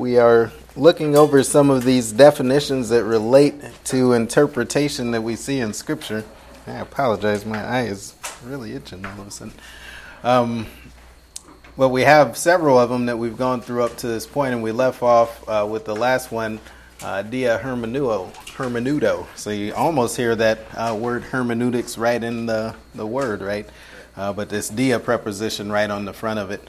We are looking over some of these definitions that relate to interpretation that we see in Scripture. I apologize, my eye is really itching all of a sudden. But we have several of them that we've gone through up to this point, and we left off with the last one, diermēneuō. So you almost hear that word hermeneutics right in the word, right? But this dia preposition right on the front of it.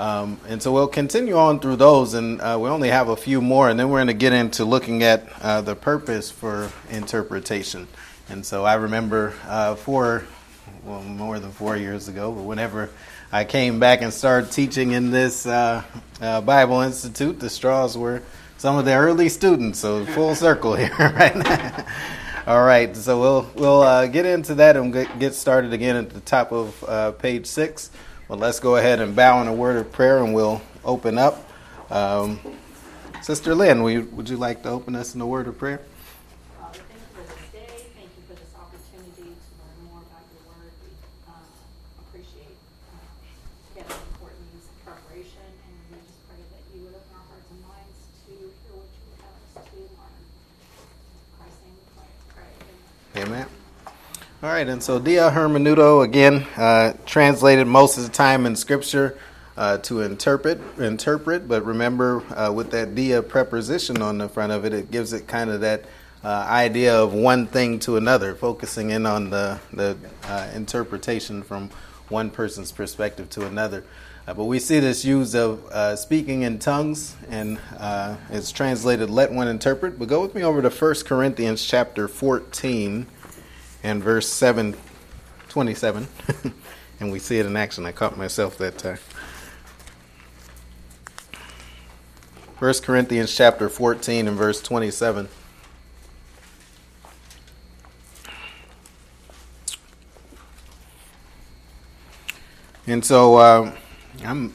And so we'll continue on through those, and we only have a few more, and then we're going to get into looking at the purpose for interpretation. And so I remember more than 4 years ago, but whenever I came back and started teaching in this Bible Institute, the straws were some of the early students, so full circle here, right? All right, so we'll get into that and get started again at the top of page 6. Well, let's go ahead and bow in a word of prayer, and we'll open up. Sister Lynn, would you like to open us in a word of prayer? Father, thank you for this day. Thank you for this opportunity to learn more about your word. We appreciate that important use of preparation, and we just pray that you would open our hearts and minds to hear what you have us to learn. In Christ's name we pray. Amen. All right, and so deus hermeneuto, again, translated most of the time in Scripture to interpret. But remember, with that dia preposition on the front of it, it gives it kind of that idea of one thing to another, focusing in on the interpretation from one person's perspective to another. But we see this use of speaking in tongues, and it's translated, let one interpret. But go with me over to 1 Corinthians chapter 14. And verse 27, and we see it in action. I caught myself that time. 1 Corinthians chapter 14 and verse 27. And so I'm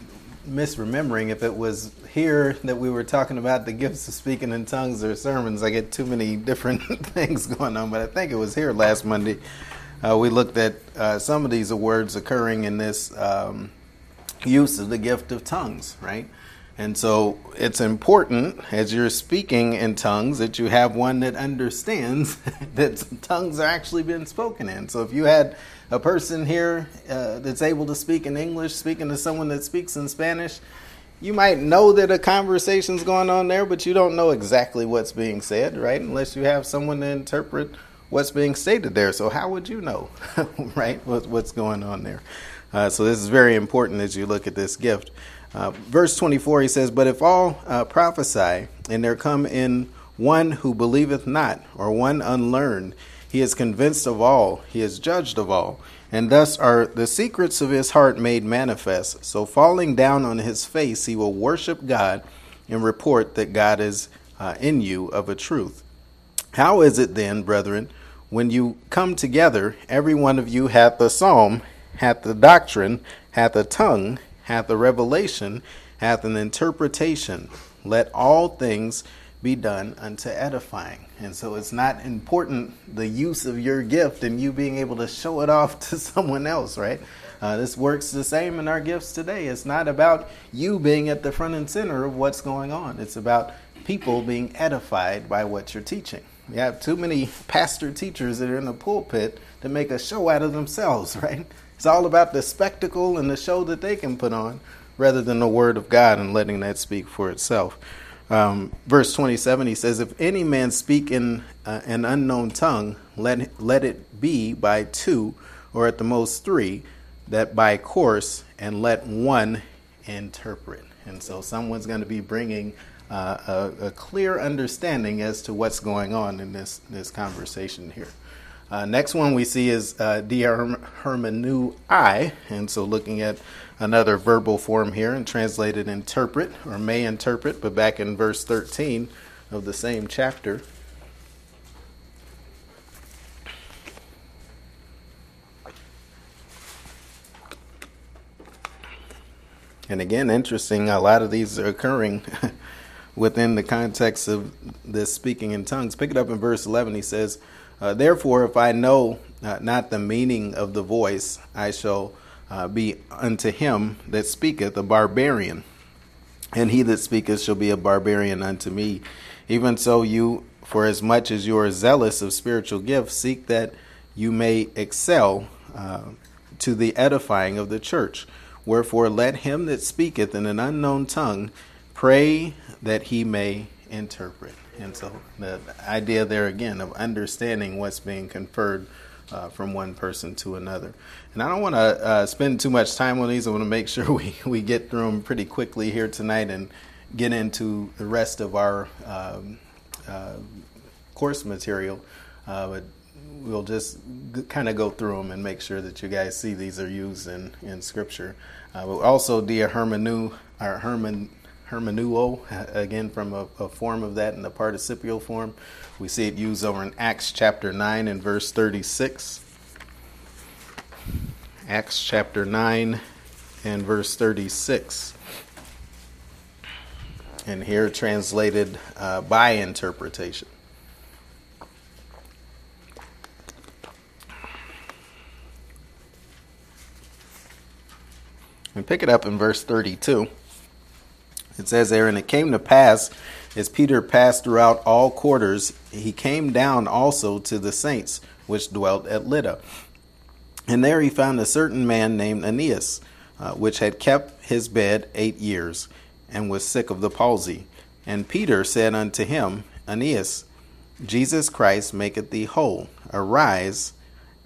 misremembering if it was here that we were talking about the gifts of speaking in tongues or sermons. I get too many different things going on, but I think it was here last Monday. We looked at some of these words occurring in this use of the gift of tongues, right? And so it's important as you're speaking in tongues that you have one that understands that tongues are actually being spoken in. So if you had a person here that's able to speak in English, speaking to someone that speaks in Spanish, you might know that a conversation's going on there, but you don't know exactly what's being said, right? Unless you have someone to interpret what's being stated there. So how would you know, right, what's going on there? So this is very important as you look at this gift. Verse 24, he says, but if all prophesy, and there come in one who believeth not, or one unlearned, he is convinced of all, he is judged of all. And thus are the secrets of his heart made manifest. So falling down on his face, he will worship God and report that God is in you of a truth. How is it then, brethren, when you come together, every one of you hath a psalm, hath a doctrine, hath a tongue, hath a revelation, hath an interpretation. Let all things be done unto edifying. And so it's not important the use of your gift and you being able to show it off to someone else, right? This works the same in our gifts today. It's not about you being at the front and center of what's going on. It's about people being edified by what you're teaching. We have too many pastor teachers that are in the pulpit that make a show out of themselves, right? It's all about the spectacle and the show that they can put on rather than the word of God and letting that speak for itself. Verse 27, he says, if any man speak in an unknown tongue, let it be by two, or at the most three, that by course, and let one interpret. And so someone's going to be bringing a clear understanding as to what's going on in this conversation here. Next one we see is diermēneuō, and so looking at another verbal form here and translated interpret or may interpret, but back in verse 13 of the same chapter. And again, interesting, a lot of these are occurring within the context of this speaking in tongues. Pick it up in verse 11, he says, therefore, if I know not the meaning of the voice, I shall be unto him that speaketh a barbarian. And he that speaketh shall be a barbarian unto me. Even so, you, for as much as you are zealous of spiritual gifts, seek that you may excel to the edifying of the church. Wherefore, let him that speaketh in an unknown tongue pray that he may interpret. And so the idea there again of understanding what's being conferred from one person to another. And I don't want to spend too much time on these. I want to make sure we get through them pretty quickly here tonight and get into the rest of our course material. But we'll just kind of go through them and make sure that you guys see these are used in Scripture. But also diermēneuō, again from a form of that in the participial form. We see it used over in Acts chapter 9 and verse 36. Acts chapter 9 and verse 36. And here translated by interpretation. And pick it up in verse 32. It says there, and it came to pass, as Peter passed throughout all quarters, he came down also to the saints which dwelt at Lydda. And there he found a certain man named Aeneas, which had kept his bed 8 years, and was sick of the palsy. And Peter said unto him, Aeneas, Jesus Christ maketh thee whole. Arise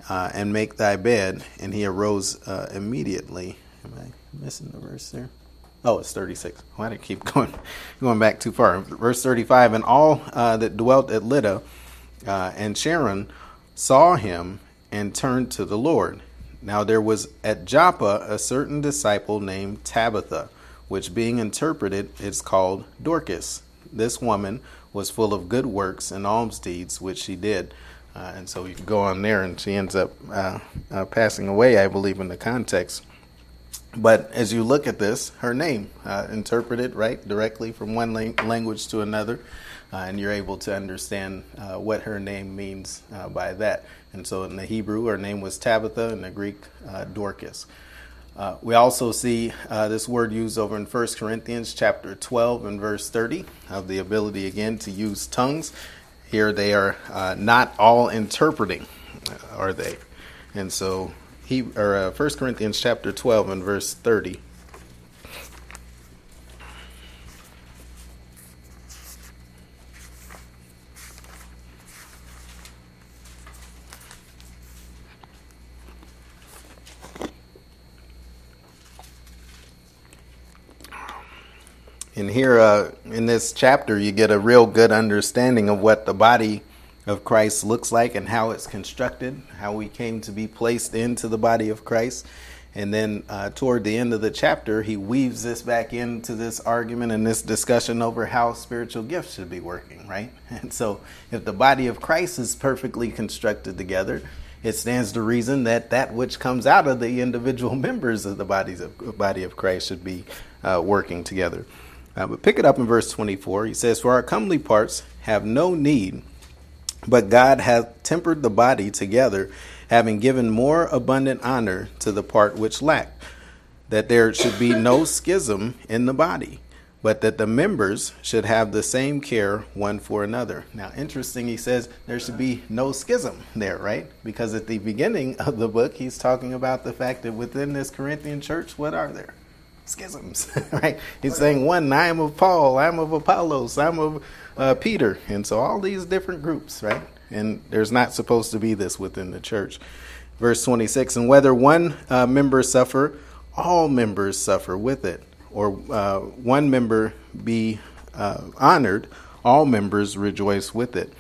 and make thy bed. And he arose immediately. Am I missing the verse there? Oh, it's 36. Why did I keep going back too far? Verse 35, and all that dwelt at Lydda and Sharon saw him and turned to the Lord. Now there was at Joppa a certain disciple named Tabitha, which being interpreted is called Dorcas. This woman was full of good works and alms deeds, which she did. And so you can go on there, and she ends up passing away, I believe, in the context. But as you look at this, her name interpreted right directly from one language to another, and you're able to understand what her name means by that. And so in the Hebrew, her name was Tabitha, in the Greek, Dorcas. We also see this word used over in 1 Corinthians chapter 12 and verse 30 of the ability again to use tongues. Here they are not all interpreting, are they? And so 1 Corinthians chapter 12 and verse 30. And here in this chapter, you get a real good understanding of what the body of Christ looks like and how it's constructed, how we came to be placed into the body of Christ. And then toward the end of the chapter, he weaves this back into this argument and this discussion over how spiritual gifts should be working, right? And so if the body of Christ is perfectly constructed together, it stands to reason that that which comes out of the individual members of the body of Christ should be working together. But pick it up in verse 24. He says, for our comely parts have no need, but God hath tempered the body together, having given more abundant honor to the part which lacked, that there should be no schism in the body, but that the members should have the same care one for another. Now, interesting, he says there should be no schism there, right? Because at the beginning of the book, he's talking about the fact that within this Corinthian church, what are there? Schisms, right? He's saying, one, I am of Paul, I'm of Apollos, I'm of Peter. And so all these different groups, right? And there's not supposed to be this within the church. Verse 26, and whether one member suffer, all members suffer with it. Or one member be honored, all members rejoice with it.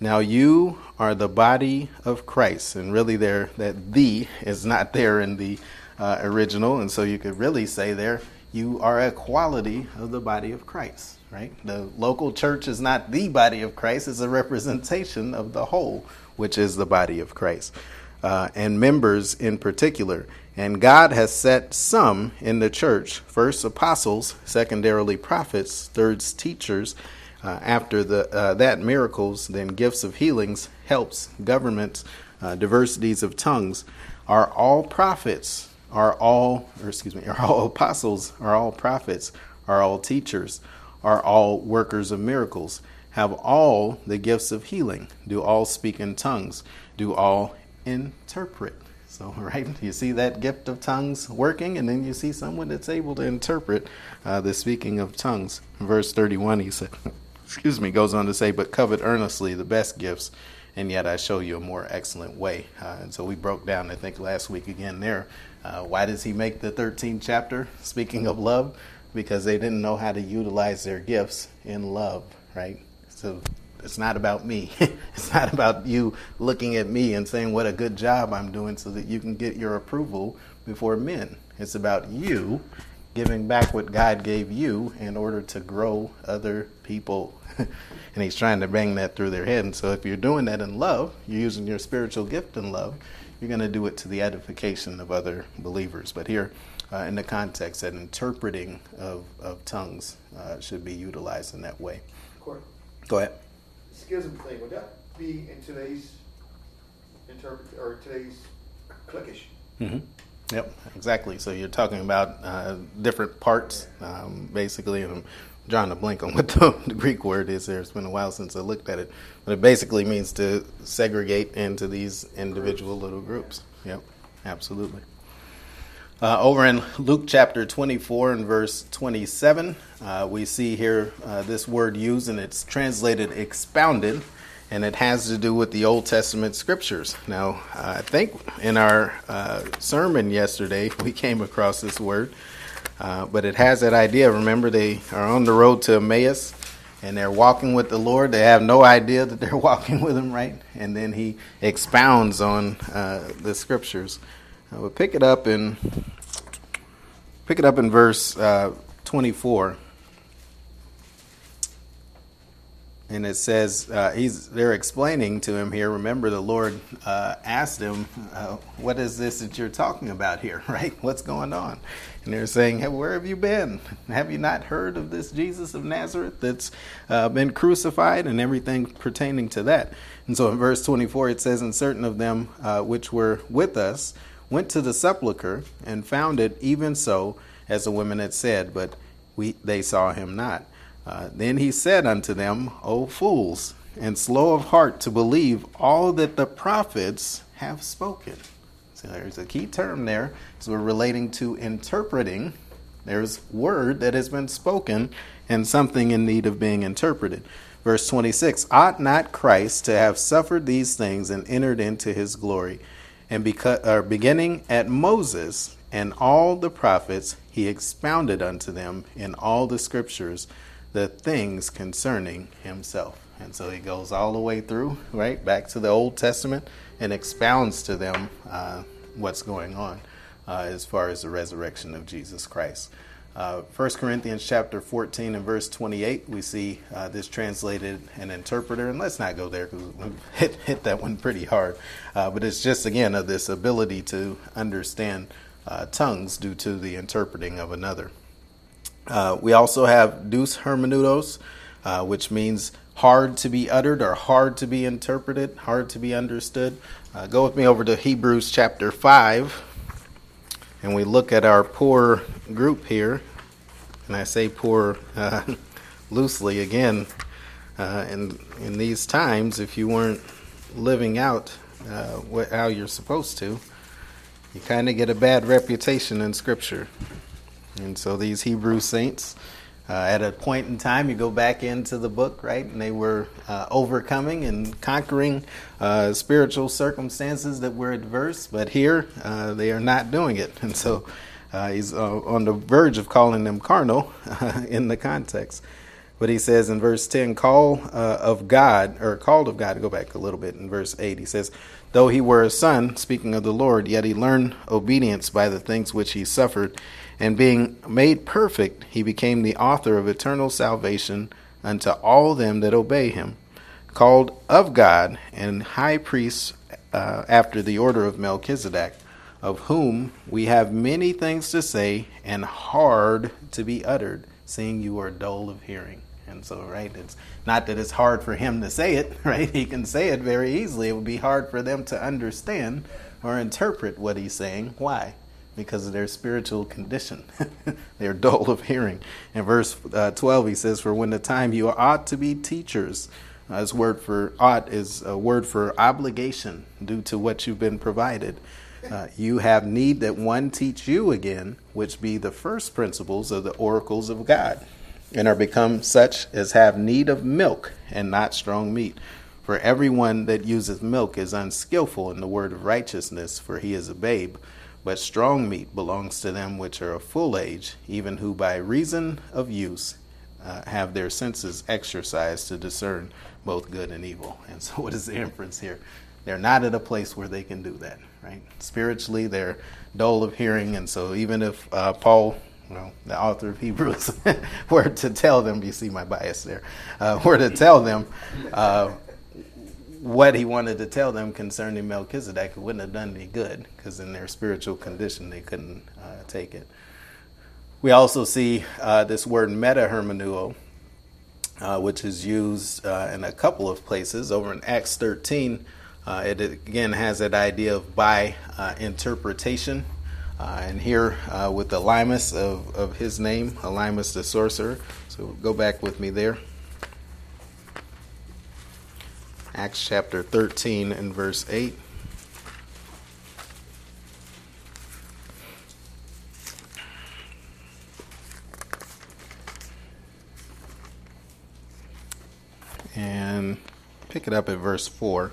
Now you are the body of Christ. And really there, that "the" is not there in the original, and so you could really say there, you are a quality of the body of Christ, right? The local church is not the body of Christ, it's a representation of the whole, which is the body of Christ, and members in particular. And God has set some in the church, first apostles, secondarily prophets, thirds teachers, after that miracles, then gifts of healings, helps, governments, diversities of tongues. Are all prophets? Are all apostles, are all prophets, are all teachers, are all workers of miracles, have all the gifts of healing, do all speak in tongues, do all interpret. So, right, you see that gift of tongues working, and then you see someone that's able to interpret the speaking of tongues. Verse 31, he said, goes on to say, but covet earnestly the best gifts, and yet I show you a more excellent way. And so we broke down, I think, last week again there. Why does he make the 13th chapter, speaking of love? Because they didn't know how to utilize their gifts in love, right? So it's not about me. It's not about you looking at me and saying what a good job I'm doing so that you can get your approval before men. It's about you giving back what God gave you in order to grow other people. And he's trying to bang that through their head. And so if you're doing that in love, you're using your spiritual gift in love, you're going to do it to the edification of other believers. But here in the context, that interpreting of tongues should be utilized in that way. Court. Go ahead. Schism thing, would that be in today's today's cliquish? Mm-hmm. Yep, exactly. So you're talking about different parts, basically. And I'm drawing a blank on what the Greek word is there. It's been a while since I looked at it. But it basically means to segregate into these individual little groups. Yep, absolutely. Over in Luke chapter 24 and verse 27, we see here this word used, and it's translated expounded, and it has to do with the Old Testament scriptures. Now, I think in our sermon yesterday, we came across this word, but it has that idea. Remember, they are on the road to Emmaus, and they're walking with the Lord. They have no idea that they're walking with him, right? And then he expounds on the scriptures. I will pick it up in verse 24, and it says they're explaining to him here. Remember, the Lord asked him, "What is this that you're talking about here? Right? What's going on?" And they're saying, "Hey, where have you been? Have you not heard of this Jesus of Nazareth that's been crucified?" And everything pertaining to that. And so in verse 24 it says, "And certain of them which were with us went to the sepulchre and found it even so as the women had said, but they saw him not. Then he said unto them, O fools, and slow of heart to believe all that the prophets have spoken." So there's a key term there. So we're relating to interpreting. There's word that has been spoken and something in need of being interpreted. Verse 26, "Ought not Christ to have suffered these things and entered into his glory? And beginning at Moses and all the prophets, he expounded unto them in all the scriptures the things concerning himself." And so he goes all the way through, right, back to the Old Testament and expounds to them what's going on as far as the resurrection of Jesus Christ. 1 Corinthians chapter 14 and verse 28, we see this translated an interpreter. And let's not go there because we've hit that one pretty hard. But it's just, again, of this ability to understand tongues due to the interpreting of another. We also have deus hermeneutos, which means hard to be uttered or hard to be interpreted, hard to be understood. Go with me over to Hebrews chapter 5. And we look at our poor group here, and I say poor loosely again. In these times, if you weren't living out how you're supposed to, you kind of get a bad reputation in Scripture. And so these Hebrew saints, at a point in time, you go back into the book, right? And they were overcoming and conquering spiritual circumstances that were adverse, but here they are not doing it. And so he's on the verge of calling them carnal in the context. But he says in verse 10, called of God, go back a little bit in verse 8, he says, "Though he were a son," speaking of the Lord, "yet he learned obedience by the things which he suffered. And being made perfect, he became the author of eternal salvation unto all them that obey him. Called of God and high priest after the order of Melchizedek, of whom we have many things to say and hard to be uttered, seeing you are dull of hearing." And so, right, it's not that it's hard for him to say it, right? He can say it very easily. It would be hard for them to understand or interpret what he's saying. Why? because of their spiritual condition. They're dull of hearing. In verse 12, he says, "For when the time you ought to be teachers," this word for ought is a word for obligation due to what you've been provided. You have need that one teach you again, which be the first principles of the oracles of God, and are become such as have need of milk and not strong meat. For everyone that uses milk is unskillful in the word of righteousness, for he is a babe. But strong meat belongs to them which are of full age, even who by reason of use have their senses exercised to discern both good and evil. And so what is the inference here? They're not at a place where they can do that, right? Spiritually, they're dull of hearing. And so even if Paul, the author of Hebrews, were to tell them, you see my bias there, were to tell them what he wanted to tell them concerning Melchizedek, it wouldn't have done any good, because in their spiritual condition they couldn't take it. We also see this word metahermeneuo, which is used in a couple of places. Over in Acts 13, it again has that idea of by interpretation. And here with Elymas of his name, Elymas the sorcerer. So go back with me there. Acts chapter 13 and verse 8. And pick it up at verse 4.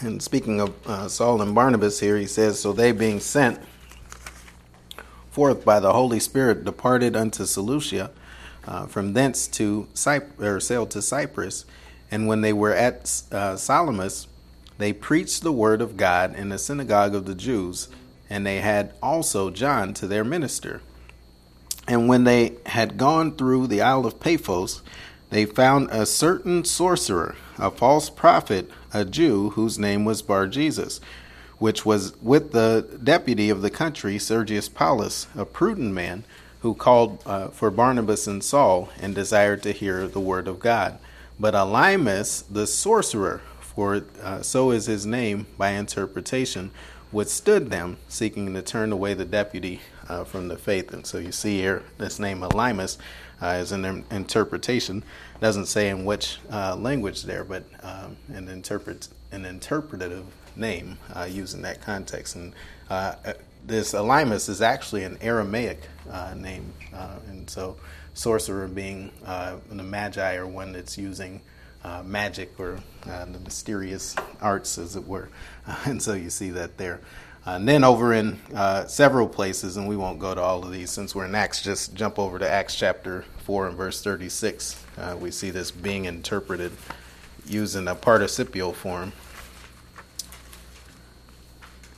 And speaking of Saul and Barnabas here, he says, "So they being sent forth by the Holy Spirit departed unto Seleucia, from thence to sailed to Cyprus, and when they were at Salamis, they preached the word of God in the synagogue of the Jews, and they had also John to their minister. And when they had gone through the Isle of Paphos, they found a certain sorcerer, a false prophet, a Jew, whose name was Bar-Jesus, which was with the deputy of the country, Sergius Paulus, a prudent man, who called for Barnabas and Saul, and desired to hear the word of God. But Elymas, the sorcerer, for so is his name by interpretation, withstood them, seeking to turn away the deputy from the faith." And so you see here, this name Elymas is an interpretation. It doesn't say in which language there, but an interpretative name using that context. And this Elymas is actually an Aramaic name, and so sorcerer being the magi, or one that's using magic or the mysterious arts, as it were. And so you see that there. And then over in several places, and we won't go to all of these since we're in Acts, just jump over to Acts chapter 4 and verse 36. We see this being interpreted using a participial form.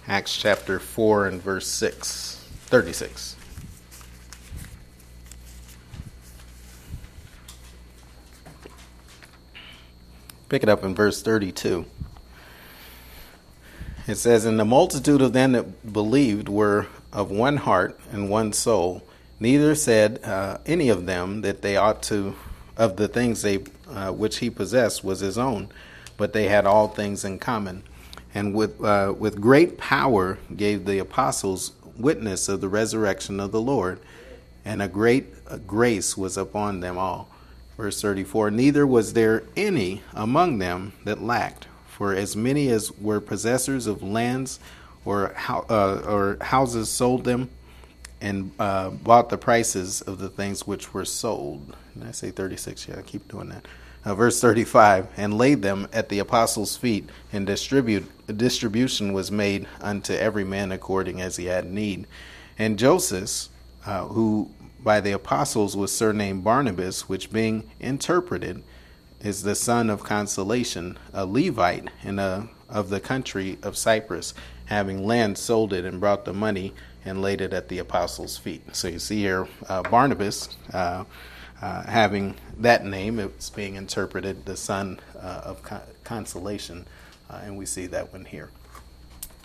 Acts chapter 4 and verse 36. Pick it up in verse 32. It says, "And the multitude of them that believed were of one heart and one soul. Neither said any of them that they ought to, of the things which he possessed was his own, but they had all things in common. And with great power gave the apostles witness of the resurrection of the Lord, and a great grace was upon them all." Verse 34, "Neither was there any among them that lacked, for as many as were possessors of lands or houses sold them, and bought the prices of the things which were sold." And I say 36, yeah, I keep doing that. Verse 35, "And laid them at the apostles' feet, and distribution was made unto every man according as he had need. And Joseph, who by the apostles was surnamed Barnabas, which being interpreted is the son of consolation, a Levite of the country of Cyprus, having land, sold it and brought the money and laid it at the apostles' feet." So you see here Barnabas, having that name, it's being interpreted the son of consolation, and we see that one here.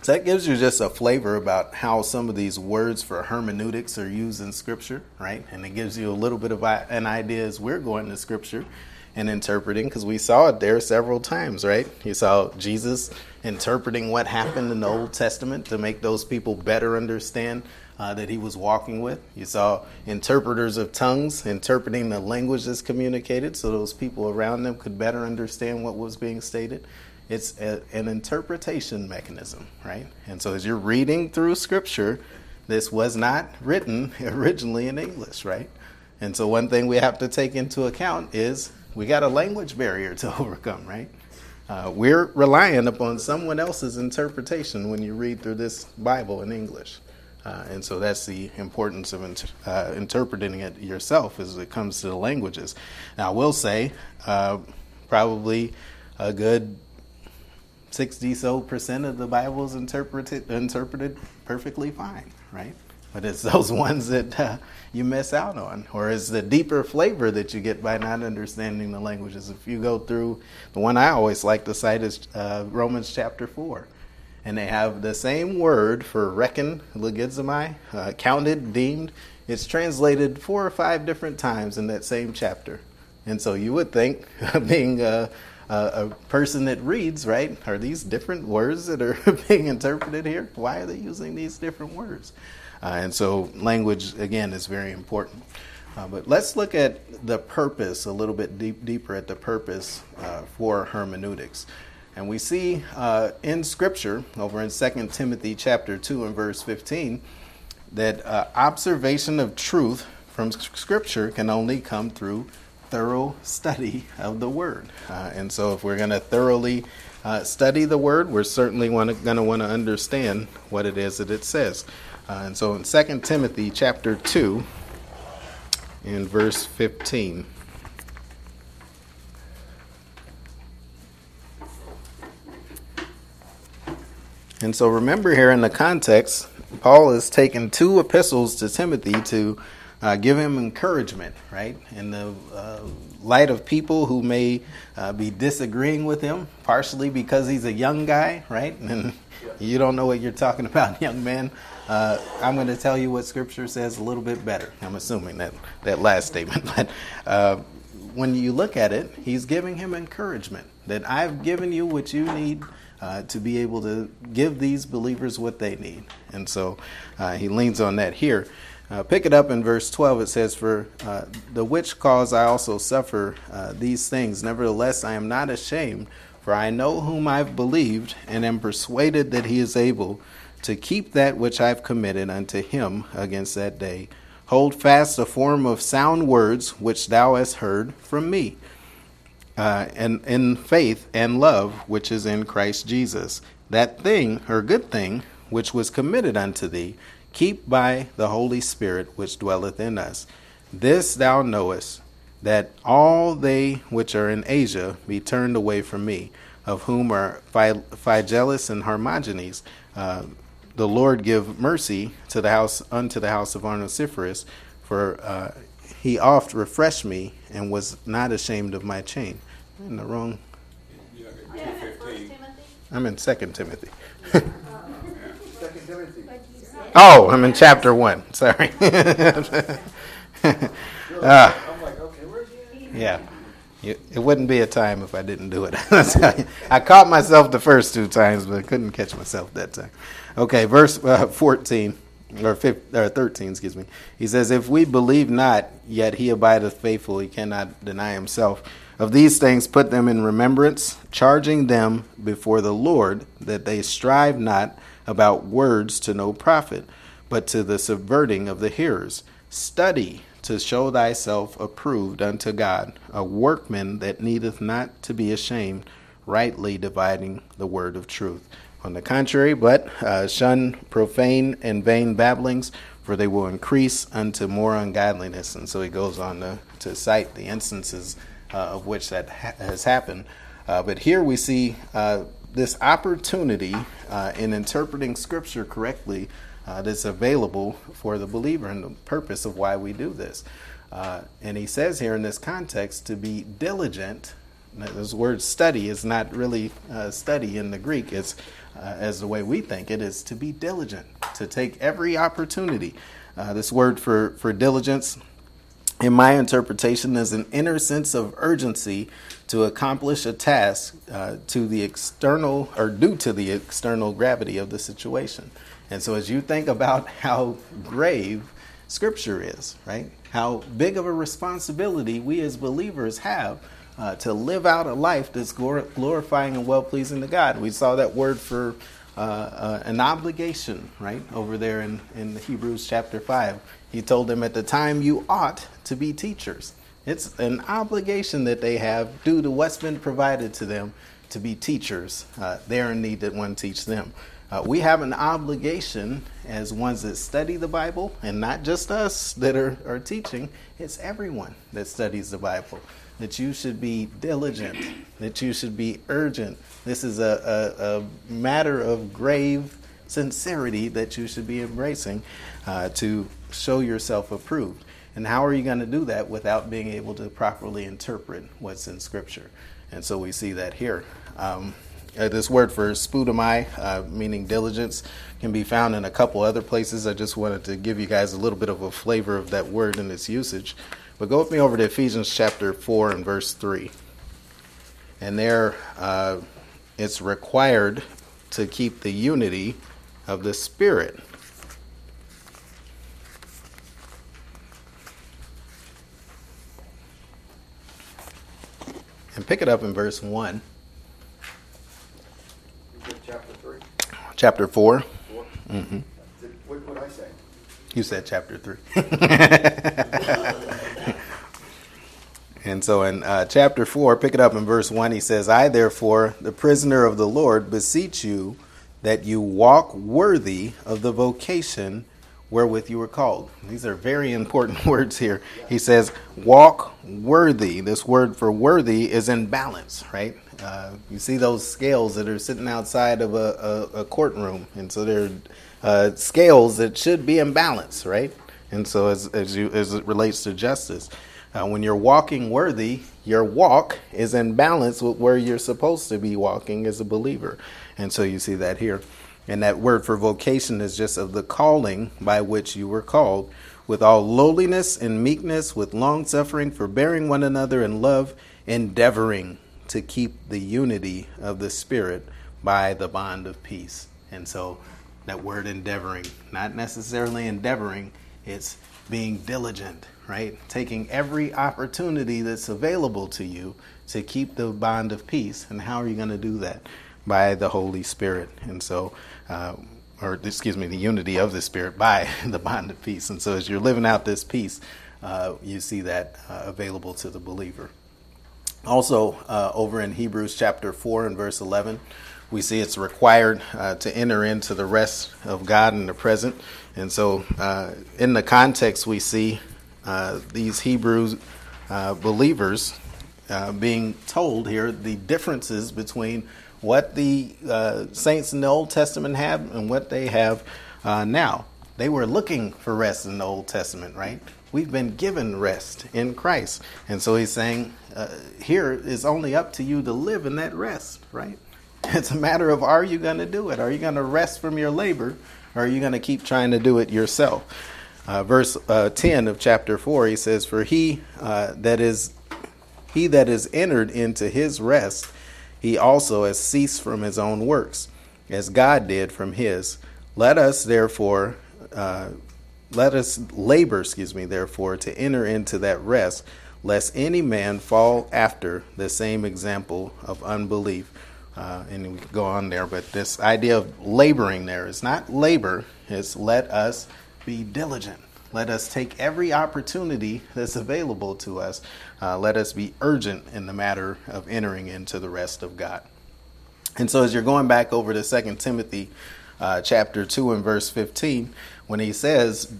So that gives you just a flavor about how some of these words for hermeneutics are used in Scripture, right? And it gives you a little bit of an idea as we're going to Scripture and interpreting, because we saw it there several times, right? You saw Jesus interpreting what happened in the Old Testament to make those people better understand that he was walking with. You saw interpreters of tongues interpreting the language that's communicated so those people around them could better understand what was being stated. It's an interpretation mechanism, right? And so as you're reading through Scripture, this was not written originally in English, right? And so one thing we have to take into account is we got a language barrier to overcome, right? We're relying upon someone else's interpretation when you read through this Bible in English. And so that's the importance of interpreting it yourself as it comes to the languages. Now, I will say probably a good 60% of the Bible is interpreted perfectly fine, right? But it's those ones that you miss out on, or it's the deeper flavor that you get by not understanding the languages. If you go through, the one I always like to cite is Romans chapter 4, and they have the same word for reckon, legizamai, counted, deemed. It's translated 4 or 5 different times in that same chapter. And so you would think, being a person that reads, right, are these different words that are being interpreted here? Why are they using these different words? And so language, again, is very important. But let's look at the purpose a little bit deeper at the purpose for hermeneutics. And we see in Scripture, over in 2 Timothy chapter 2 and verse 15, that observation of truth from Scripture can only come through thorough study of the Word. And so if we're going to thoroughly study the Word, we're certainly going to want to understand what it is that it says. And so in 2 Timothy chapter 2 and verse 15. And so remember here in the context, Paul has taken 2 epistles to Timothy to give him encouragement, right? In the light of people who may be disagreeing with him, partially because he's a young guy, right? And you don't know what you're talking about, young man. I'm going to tell you what Scripture says a little bit better. I'm assuming that last statement. But when you look at it, he's giving him encouragement that I've given you what you need to be able to give these believers what they need. And so he leans on that here. Pick it up in verse 12. It says, "For the which cause I also suffer these things. Nevertheless, I am not ashamed, for I know whom I've believed and am persuaded that he is able to keep that which I've committed unto him against that day. Hold fast the form of sound words which thou hast heard from me, and in faith and love which is in Christ Jesus. That thing, or good thing, which was committed unto thee, keep by the Holy Spirit which dwelleth in us. This thou knowest, that all they which are in Asia be turned away from me, of whom are Phygellus and Hermogenes. The Lord give mercy to the house unto the house of Onesiphorus, for he oft refreshed me and was not ashamed of my chain." I'm in the wrong. I'm in 2 Timothy. Oh, I'm in chapter 1. Sorry. Yeah. It wouldn't be a time if I didn't do it. I caught myself the first 2 times, but I couldn't catch myself that time. Okay, verse 13, excuse me. He says, "If we believe not, yet he abideth faithful, he cannot deny himself. Of these things put them in remembrance, charging them before the Lord, that they strive not about words to no profit, but to the subverting of the hearers. Study to show thyself approved unto God, a workman that needeth not to be ashamed, rightly dividing the word of truth. On the contrary, but shun profane and vain babblings, for they will increase unto more ungodliness." And so he goes on to cite the instances of which that has happened. But here we see this opportunity in interpreting Scripture correctly that's available for the believer, and the purpose of why we do this. And he says here in this context to be diligent. Now, this word study is not really study in the Greek. It's, as the way we think it is, to be diligent, to take every opportunity. This word for diligence in my interpretation, is an inner sense of urgency to accomplish a task due to the external gravity of the situation. And so as you think about how grave Scripture is, right? How big of a responsibility we as believers have to live out a life that's glorifying and well-pleasing to God. We saw that word for an obligation, right? Over there in Hebrews chapter 5. He told them at the time, you ought to be teachers. It's an obligation that they have due to what's been provided to them to be teachers. They're in need that one teach them. We have an obligation as ones that study the Bible, and not just us that are teaching, it's everyone that studies the Bible, that you should be diligent, that you should be urgent. This is a matter of grave sincerity that you should be embracing to show yourself approved. And how are you going to do that without being able to properly interpret what's in Scripture? And so we see that here. This word for spoudamai, meaning diligence, can be found in a couple other places. I just wanted to give you guys a little bit of a flavor of that word and its usage. But go with me over to Ephesians chapter 4 and verse 3. And there it's required to keep the unity of the Spirit. And pick it up in verse 1. Chapter 3? Chapter 4. Mm-hmm. What did I say? You said chapter 3. And so in chapter 4, pick it up in verse 1, he says, I therefore, the prisoner of the Lord, beseech you that you walk worthy of the vocation wherewith you were called. These are very important words here. He says, walk worthy. This word for worthy is in balance, right? You see those scales that are sitting outside of a courtroom. And so they're scales that should be in balance, right? And so as it relates to justice, when you're walking worthy, your walk is in balance with where you're supposed to be walking as a believer. And so you see that here. And that word for vocation is just of the calling by which you were called, with all lowliness and meekness, with long suffering, forbearing one another in love, endeavoring to keep the unity of the Spirit by the bond of peace. And so that word endeavoring, not necessarily endeavoring, it's being diligent, right? Taking every opportunity that's available to you to keep the bond of peace. And how are you going to do that? By the Holy Spirit. And so, the unity of the Spirit by the bond of peace. And so as you're living out this peace, you see that available to the believer. Also, over in Hebrews chapter 4 and verse 11, we see it's required to enter into the rest of God in the present. And so in the context, we see these Hebrews believers being told here the differences between what the saints in the Old Testament have and what they have now. They were looking for rest in the Old Testament, right? We've been given rest in Christ. And so he's saying, here it's only up to you to live in that rest, right? It's a matter of, are you going to do it? Are you going to rest from your labor? Or are you going to keep trying to do it yourself? Verse 10 of chapter 4, he says, for he that is entered into his rest, he also has ceased from his own works, as God did from his. Let us labor, to enter into that rest, lest any man fall after the same example of unbelief. And we could go on there, but this idea of laboring there is not labor. It's let us be diligent. Let us take every opportunity that's available to us. Let us be urgent in the matter of entering into the rest of God. And so as you're going back over to 2 Timothy chapter 2 and verse 15, when he says,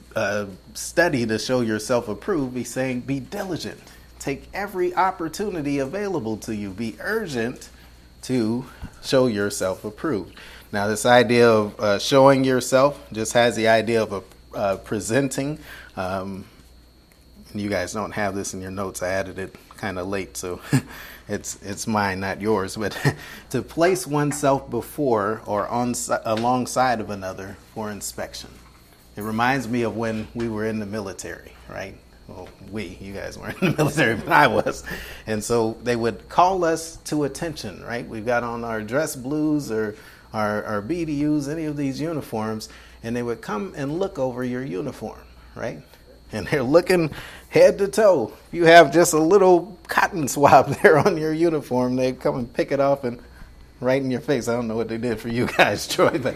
study to show yourself approved, he's saying, be diligent. Take every opportunity available to you. Be urgent to show yourself approved. Now, this idea of showing yourself just has the idea of presenting. You guys don't have this in your notes. I added it kind of late, so it's mine, not yours. But to place oneself before or alongside of another for inspection. It reminds me of when we were in the military, right? well, you guys weren't in the military, but I was. And so they would call us to attention, right? We've got on our dress blues or our BDUs, any of these uniforms, and they would come and look over your uniform, right? And they're looking head to toe. If you have just a little cotton swab there on your uniform, they come and pick it off and right in your face. I don't know what they did for you guys, Troy, but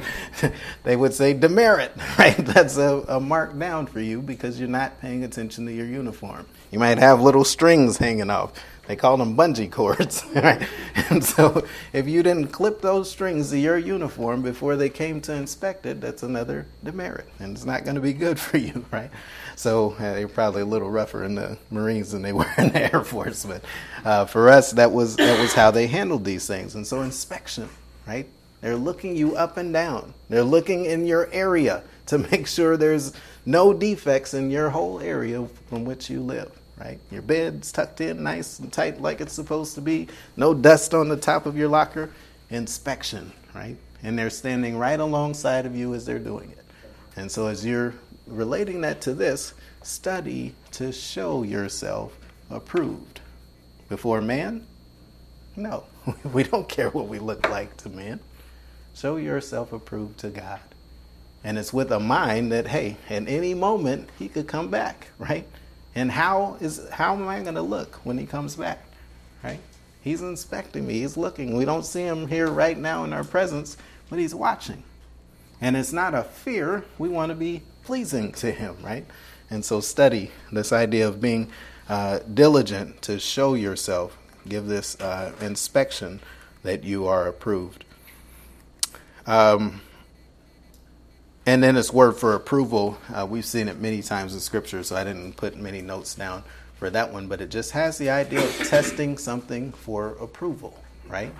they would say demerit, right? That's a mark down for you because you're not paying attention to your uniform. You might have little strings hanging off. They call them bungee cords, right? And so if you didn't clip those strings to your uniform before they came to inspect it, that's another demerit, and it's not going to be good for you, right? So they're probably a little rougher in the Marines than they were in the Air Force, but for us, that was how they handled these things. And so inspection, right? They're looking you up and down. They're looking in your area to make sure there's no defects in your whole area from which you live. Right? Your bed's tucked in nice and tight like it's supposed to be. No dust on the top of your locker. Inspection, right? And they're standing right alongside of you as they're doing it. And so as you're relating that to this, study to show yourself approved. Before man? No. We don't care what we look like to man. Show yourself approved to God. And it's with a mind that, hey, at any moment, he could come back, right? And how am I going to look when he comes back, right? He's inspecting me. He's looking. We don't see him here right now in our presence, but he's watching. And it's not a fear. We want to be pleasing to him, right? And so study this idea of being diligent to show yourself. Give this inspection that you are approved. And then this word for approval, we've seen it many times in Scripture, so I didn't put many notes down for that one, but it just has the idea of testing something for approval, right?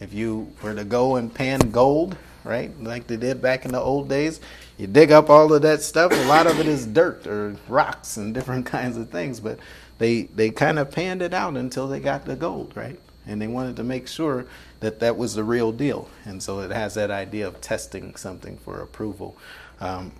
If you were to go and pan gold, right, like they did back in the old days, you dig up all of that stuff. A lot of it is dirt or rocks and different kinds of things, but they kind of panned it out until they got the gold, right? And they wanted to make sure that that was the real deal. And so it has that idea of testing something for approval. Am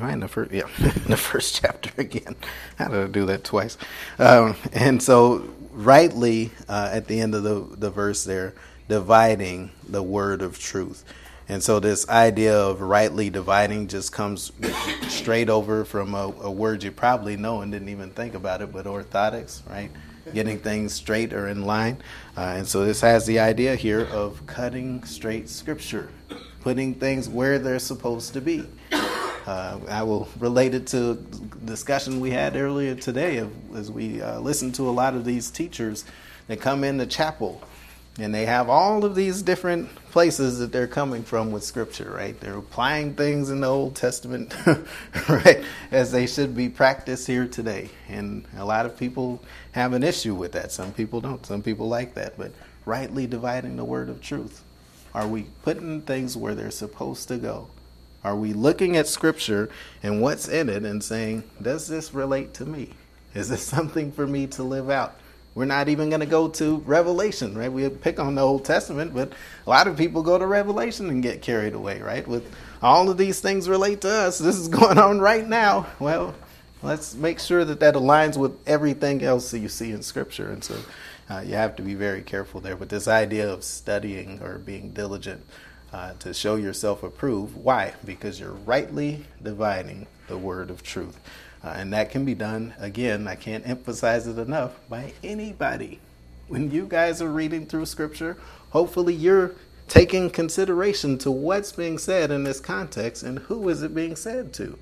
I in the first? Yeah, in the first chapter again. How did I do that twice? And so rightly, at the end of the verse there, dividing the word of truth. And so this idea of rightly dividing just comes straight over from a word you probably know and didn't even think about it, but orthotics, right? Getting things straight or in line. And so this has the idea here of cutting straight Scripture, putting things where they're supposed to be. I will relate it to discussion we had earlier today as we listen to a lot of these teachers that come into chapel, and they have all of these different places that they're coming from with Scripture, right? They're applying things in the Old Testament, right, as they should be practiced here today. And a lot of people have an issue with that. Some people don't. Some people like that. But rightly dividing the word of truth. Are we putting things where they're supposed to go? Are we looking at Scripture and what's in it and saying, does this relate to me? Is this something for me to live out? We're not even going to go to Revelation, right? We pick on the Old Testament, but a lot of people go to Revelation and get carried away, right? With all of these things relate to us. This is going on right now. Well, let's make sure that aligns with everything else that you see in Scripture. And so you have to be very careful there. But this idea of studying or being diligent to show yourself approved. Why? Because you're rightly dividing the word of truth. And that can be done, again, I can't emphasize it enough, by anybody. When you guys are reading through Scripture, hopefully you're taking consideration to what's being said in this context and who is it being said to.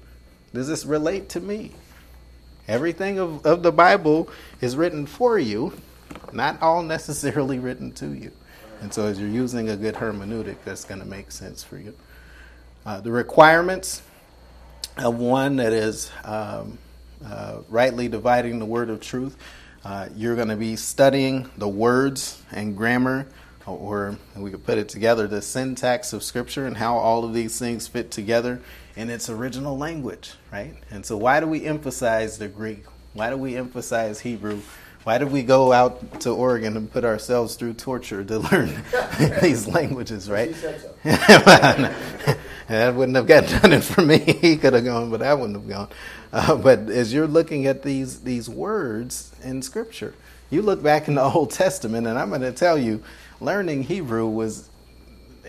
Does this relate to me? Everything of the Bible is written for you, not all necessarily written to you. And so as you're using a good hermeneutic, that's going to make sense for you. The requirements of one that is rightly dividing the word of truth. You're going to be studying the words and grammar, or we could put it together, the syntax of Scripture and how all of these things fit together in its original language, right? And so why do we emphasize the Greek? Why do we emphasize Hebrew? Why did we go out to Oregon and put ourselves through torture to learn these languages, right? She said so. That wouldn't have gotten nothing for me. He could have gone, but I wouldn't have gone. But as you're looking at these words in Scripture, you look back in the Old Testament, and I'm going to tell you, learning Hebrew was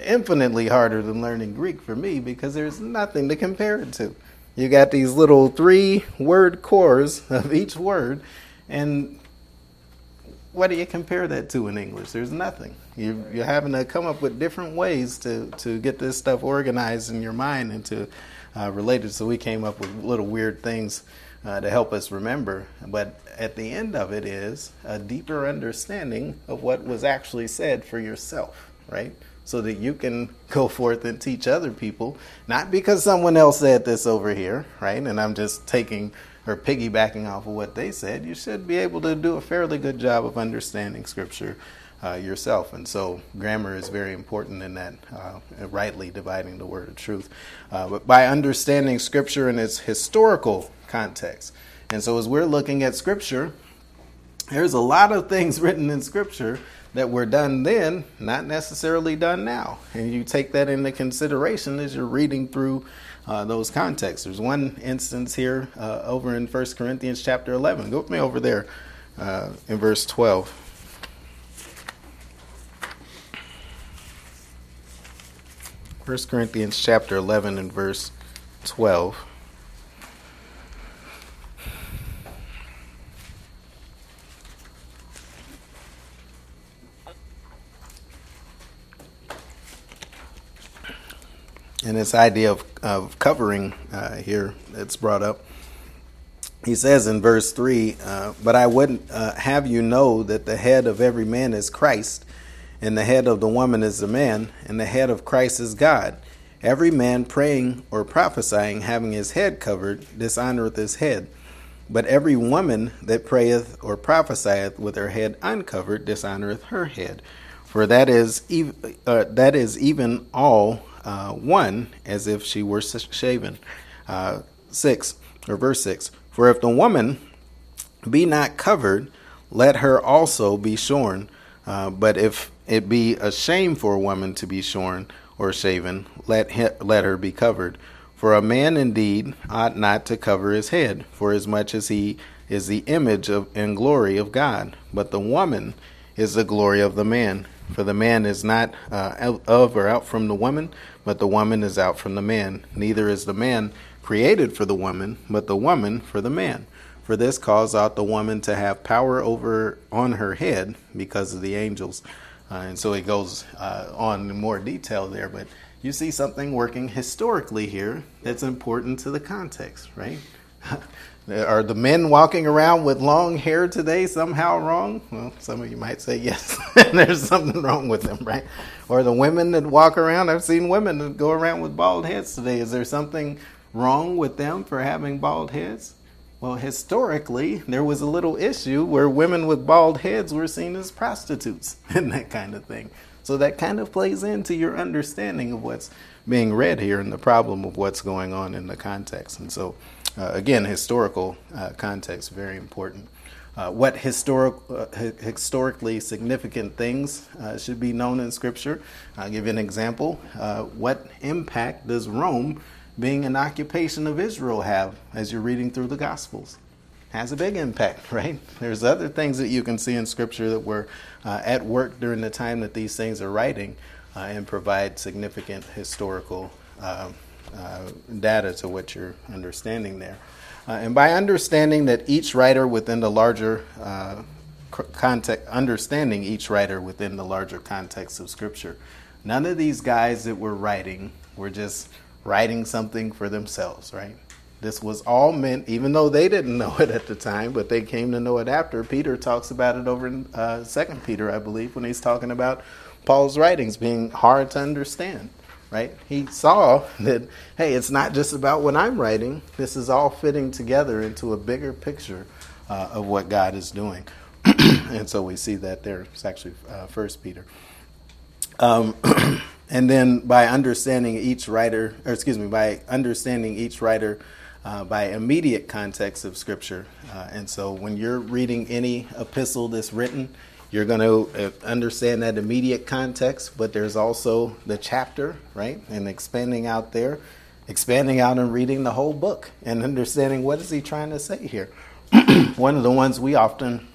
infinitely harder than learning Greek for me because there's nothing to compare it to. You got these little 3-word cores of each word, and what do you compare that to in English? There's nothing. You're having to come up with different ways to get this stuff organized in your mind and to relate it. So we came up with little weird things to help us remember. But at the end of it is a deeper understanding of what was actually said for yourself, right? So that you can go forth and teach other people, not because someone else said this over here, right? And I'm just taking or piggybacking off of what they said. You should be able to do a fairly good job of understanding Scripture yourself. And so grammar is very important in that, rightly dividing the word of truth. But by understanding Scripture in its historical context. And so as we're looking at Scripture, there's a lot of things written in Scripture that were done then, not necessarily done now. And you take that into consideration as you're reading through those contexts. There's one instance here over in 1 Corinthians chapter 11. Go with me over there in verse 12. First Corinthians chapter 11 and verse 12. And this idea of covering here that's brought up. He says in verse 3, but I wouldn't have you know that the head of every man is Christ, and the head of the woman is the man, and the head of Christ is God. Every man praying or prophesying, having his head covered, dishonoreth his head. But every woman that prayeth or prophesieth with her head uncovered, dishonoreth her head. For that is even all one, as if she were shaven. Verse 6. For if the woman be not covered, let her also be shorn. But if it be a shame for a woman to be shorn or shaven, let her be covered. For a man indeed ought not to cover his head, for as much as he is the image and glory of God. But the woman is the glory of the man. For the man is not out from the woman, but the woman is out from the man. Neither is the man created for the woman, but the woman for the man. For this cause ought the woman to have power over on her head because of the angels. And so it goes on in more detail there. But you see something working historically here that's important to the context, right? Are the men walking around with long hair today somehow wrong? Well, some of you might say yes. There's something wrong with them, right? Or the women that walk around, I've seen women that go around with bald heads today. Is there something wrong with them for having bald heads? Well, historically, there was a little issue where women with bald heads were seen as prostitutes and that kind of thing. So that kind of plays into your understanding of what's being read here and the problem of what's going on in the context. And so again, historical context, very important. What historically significant things should be known in Scripture? I'll give you an example. What impact does Rome, being an occupation of Israel, have as you're reading through the Gospels? Has a big impact, right? There's other things that you can see in Scripture that were at work during the time that these things are writing and provide significant historical data to what you're understanding there. And by understanding that each writer within the larger context, understanding each writer within the larger context of Scripture, none of these guys that were writing were just writing something for themselves, right? This was all meant, even though they didn't know it at the time, but they came to know it after. Peter talks about it over in 2 Peter, I believe, when he's talking about Paul's writings being hard to understand. Right? He saw that, hey, it's not just about what I'm writing. This is all fitting together into a bigger picture of what God is doing. And so we see that there. It's actually 1 Peter. And then by understanding each writer, by immediate context of Scripture. And so when you're reading any epistle that's written, You're going to understand that immediate context, but there's also the chapter, right? And expanding out there, expanding out and reading the whole book and understanding what is he trying to say here. One of the ones we often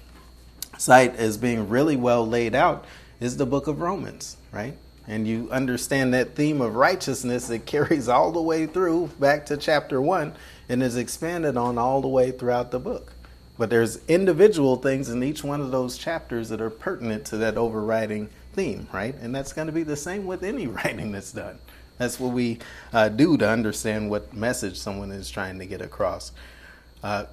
cite as being really well laid out is the book of Romans, right? And you understand that theme of righteousness that carries all the way through back to chapter 1 and is expanded on all the way throughout the book. But there's individual things in each one of those chapters that are pertinent to that overriding theme, right? And that's going to be the same with any writing that's done. That's what we do to understand what message someone is trying to get across.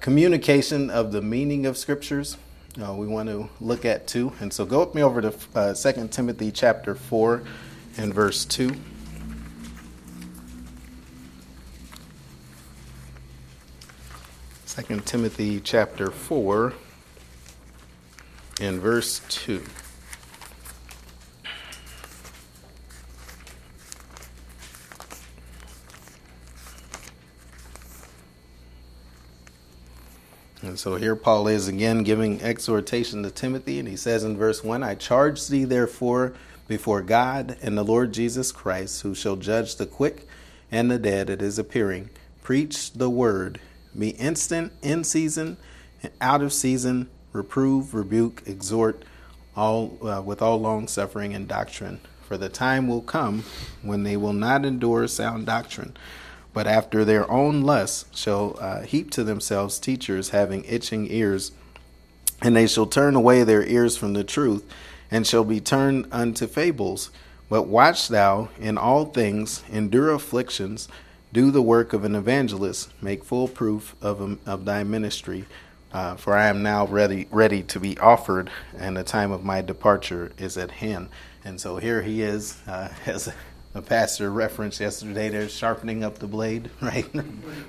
Communication of the meaning of scriptures. We want to look at 2. And so go with me over to 2 Timothy chapter 4 and verse 2. Second Timothy chapter 4 and verse 2. And so here Paul is again giving exhortation to Timothy, and he says in verse 1, I charge thee therefore before God and the Lord Jesus Christ, who shall judge the quick and the dead at his appearing. Preach the word, be instant, in season, and out of season, reprove, rebuke, exhort, all with all long-suffering and doctrine. For the time will come when they will not endure sound doctrine, but after their own lusts shall heap to themselves teachers having itching ears, and they shall turn away their ears from the truth, and shall be turned unto fables. But watch thou in all things, endure afflictions, do the work of an evangelist, make full proof of thy ministry, for I am now ready to be offered, and the time of my departure is at hand. And so here he is as a pastor referenced yesterday, they're sharpening up the blade, right?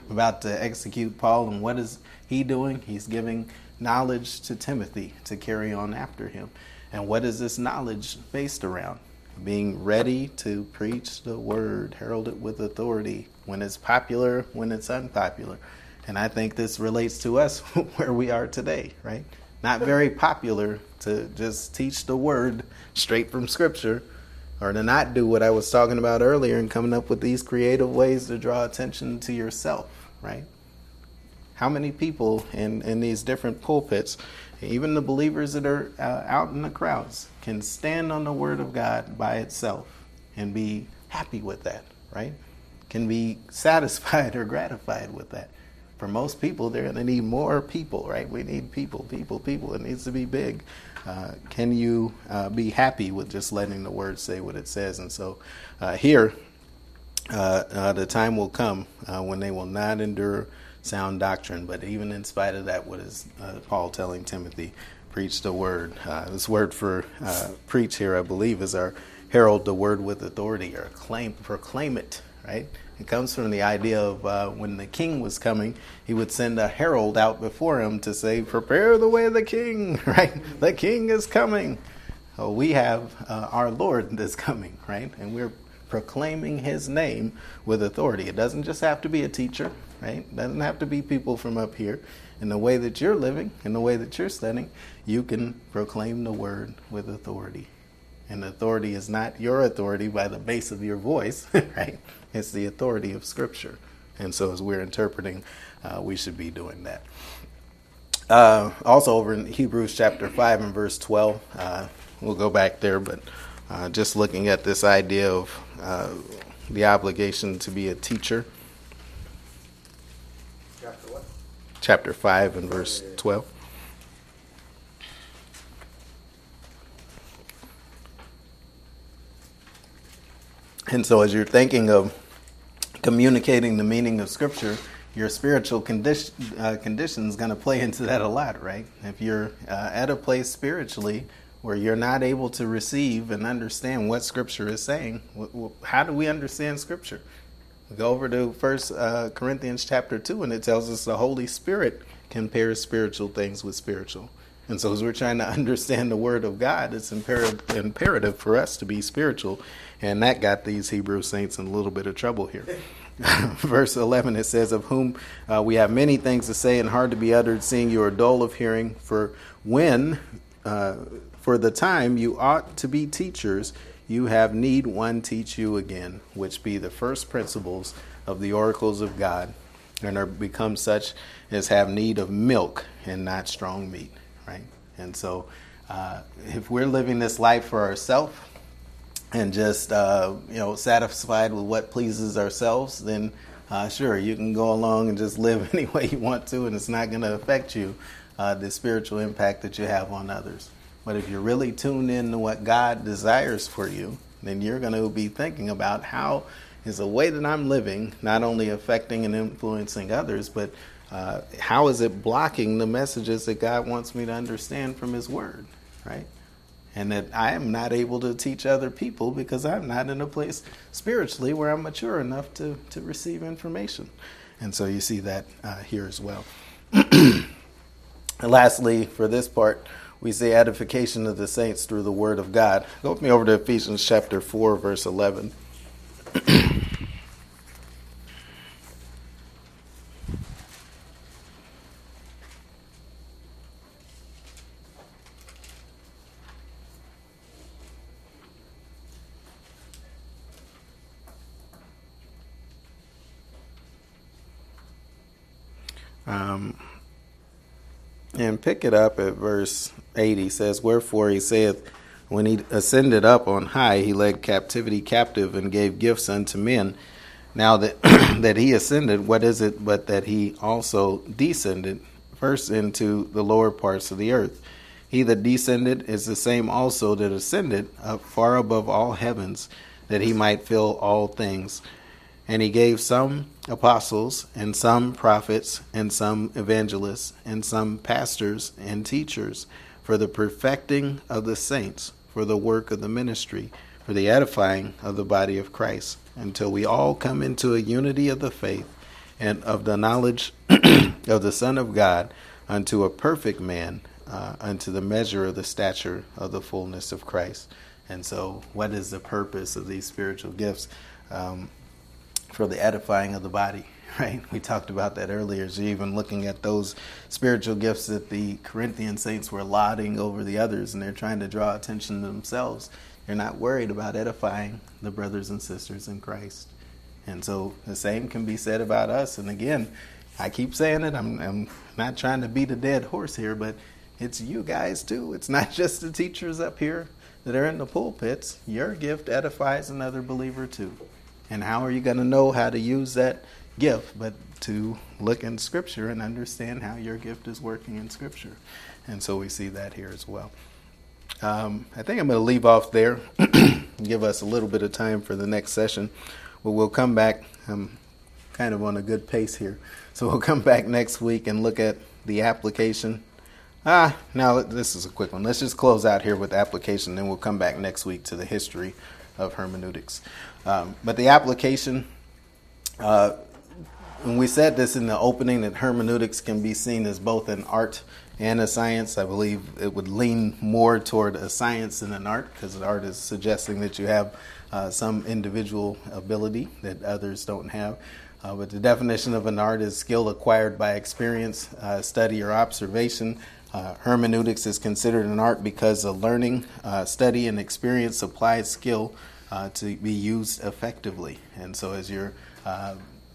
About to execute Paul. And what is he doing? He's giving knowledge to Timothy to carry on after him. And what is this knowledge based around? Being ready to preach the word, herald it with authority, when it's popular, when it's unpopular. And I think this relates to us where we are today, right? Not very popular to just teach the word straight from scripture, or to not do what I was talking about earlier and coming up with these creative ways to draw attention to yourself, right? How many people in these different pulpits, even the believers that are out in the crowds, can stand on the Word of God by itself and be happy with that, right? Can be satisfied or gratified with that. For most people, they're going to need more people, right? We need people. It needs to be big. Can you be happy with just letting the word say what it says? And so here, the time will come when they will not endure sound doctrine. But even in spite of that, what is Paul telling Timothy? Preach the word. This word for preach here, I believe, is our herald the word with authority, or proclaim it, right? It comes from the idea of when the king was coming, he would send a herald out before him to say, prepare the way of the king, right? The king is coming. Oh, we have our Lord that's coming, right? And we're proclaiming his name with authority. It doesn't just have to be a teacher, right? It doesn't have to be people from up here. In the way that you're living, in the way that you're studying, you can proclaim the word with authority. And authority is not your authority by the bass of your voice, right? It's the authority of Scripture. And so as we're interpreting, we should be doing that. Also over in Hebrews chapter 5 and verse 12, we'll go back there, but just looking at this idea of the obligation to be a teacher. Chapter what? Chapter 5 and verse 12. And so as you're thinking of communicating the meaning of Scripture, your spiritual condition is going to play into that a lot, right? If you're at a place spiritually where you're not able to receive and understand what Scripture is saying, how do we understand Scripture? We go over to 1 Corinthians chapter 2, and it tells us the Holy Spirit compares spiritual things with spiritual. And so as we're trying to understand the Word of God, it's imperative for us to be spiritual. And that got these Hebrew saints in a little bit of trouble here. Verse 11, it says, of whom we have many things to say and hard to be uttered, seeing you are dull of hearing. For when For the time you ought to be teachers, you have need one teach you again, which be the first principles of the oracles of God, and are become such as have need of milk and not strong meat, right? And so if we're living this life for ourselves and just, satisfied with what pleases ourselves, then sure, you can go along and just live any way you want to, and it's not going to affect you, the spiritual impact that you have on others. But if you're really tuned in to what God desires for you, then you're going to be thinking about how is the way that I'm living not only affecting and influencing others, but how is it blocking the messages that God wants me to understand from His Word, right? And that I am not able to teach other people because I'm not in a place spiritually where I'm mature enough to receive information. And so you see that here as well. Lastly, for this part, we see edification of the saints through the word of God. Go with me over to Ephesians chapter 4, verse 11. And pick it up at verse 8. He says, "Wherefore he saith, when he ascended up on high, he led captivity captive and gave gifts unto men. Now that that he ascended, what is it but that he also descended first into the lower parts of the earth? He that descended is the same also that ascended up far above all heavens, that he might fill all things. And he gave some apostles, and some prophets, and some evangelists, and some pastors and teachers, for the perfecting of the saints, for the work of the ministry, for the edifying of the body of Christ, until we all come into a unity of the faith and of the knowledge of the Son of God, unto a perfect man, unto the measure of the stature of the fullness of Christ." And so what is the purpose of these spiritual gifts? For the edifying of the body, right? We talked about that earlier. So even looking at those spiritual gifts that the Corinthian saints were lauding over the others, and they're trying to draw attention to themselves, they're not worried about edifying the brothers and sisters in Christ. And so the same can be said about us. And again, I keep saying it, I'm not trying to beat a dead horse here, but it's you guys too. It's not just the teachers up here that are in the pulpits. Your gift edifies another believer too. And how are you going to know how to use that gift but to look in Scripture and understand how your gift is working in Scripture? And so we see that here as well. I think I'm going to leave off there and give us a little bit of time for the next session. But we'll come back. I'm kind of on a good pace here. So we'll come back next week and look at the application. Now this is a quick one. Let's just close out here with application, then we'll come back next week to the history of hermeneutics. But the application, and we said this in the opening, that hermeneutics can be seen as both an art and a science. I believe it would lean more toward a science than an art, because art is suggesting that you have some individual ability that others don't have. But the definition of an art is skill acquired by experience, study, or observation. Hermeneutics is considered an art because of learning, study, and experience applied skill to be used effectively. And so as you're,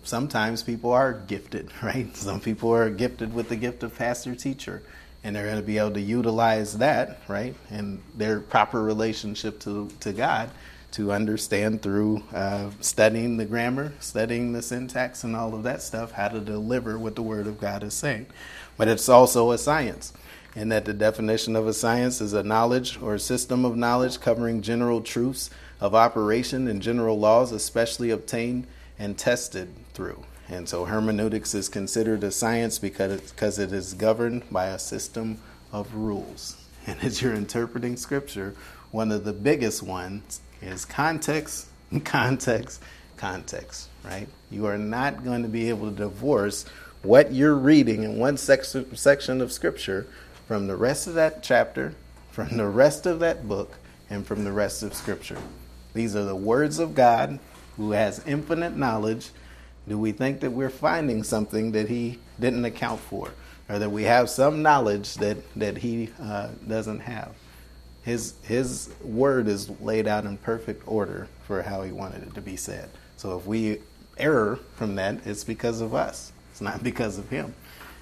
sometimes people are gifted, right? Some people are gifted with the gift of pastor teacher, and they're going to be able to utilize that, right? And their proper relationship to God to understand through studying the grammar, studying the syntax and all of that stuff, how to deliver what the Word of God is saying. But it's also a science, in that the definition of a science is a knowledge or a system of knowledge covering general truths of operation and general laws, especially obtained and tested through. And so hermeneutics is considered a science because it is governed by a system of rules. And as you're interpreting Scripture, one of the biggest ones is context, context, context, right? You are not going to be able to divorce what you're reading in one section of Scripture from the rest of that chapter, from the rest of that book, and from the rest of Scripture. These are the words of God, who has infinite knowledge. Do we think that we're finding something that He didn't account for, or that we have some knowledge that He doesn't have? His word is laid out in perfect order for how he wanted it to be said. So if we err from that, it's because of us. It's not because of him.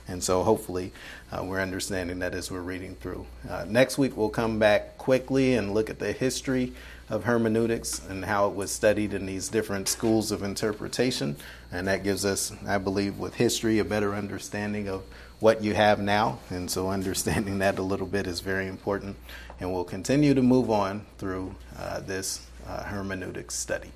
And so hopefully we're understanding that as we're reading through. Next week we'll come back quickly and look at the history of hermeneutics and how it was studied in these different schools of interpretation. And that gives us, I believe, with history, a better understanding of what you have now. And so understanding that a little bit is very important. And we'll continue to move on through this hermeneutics study.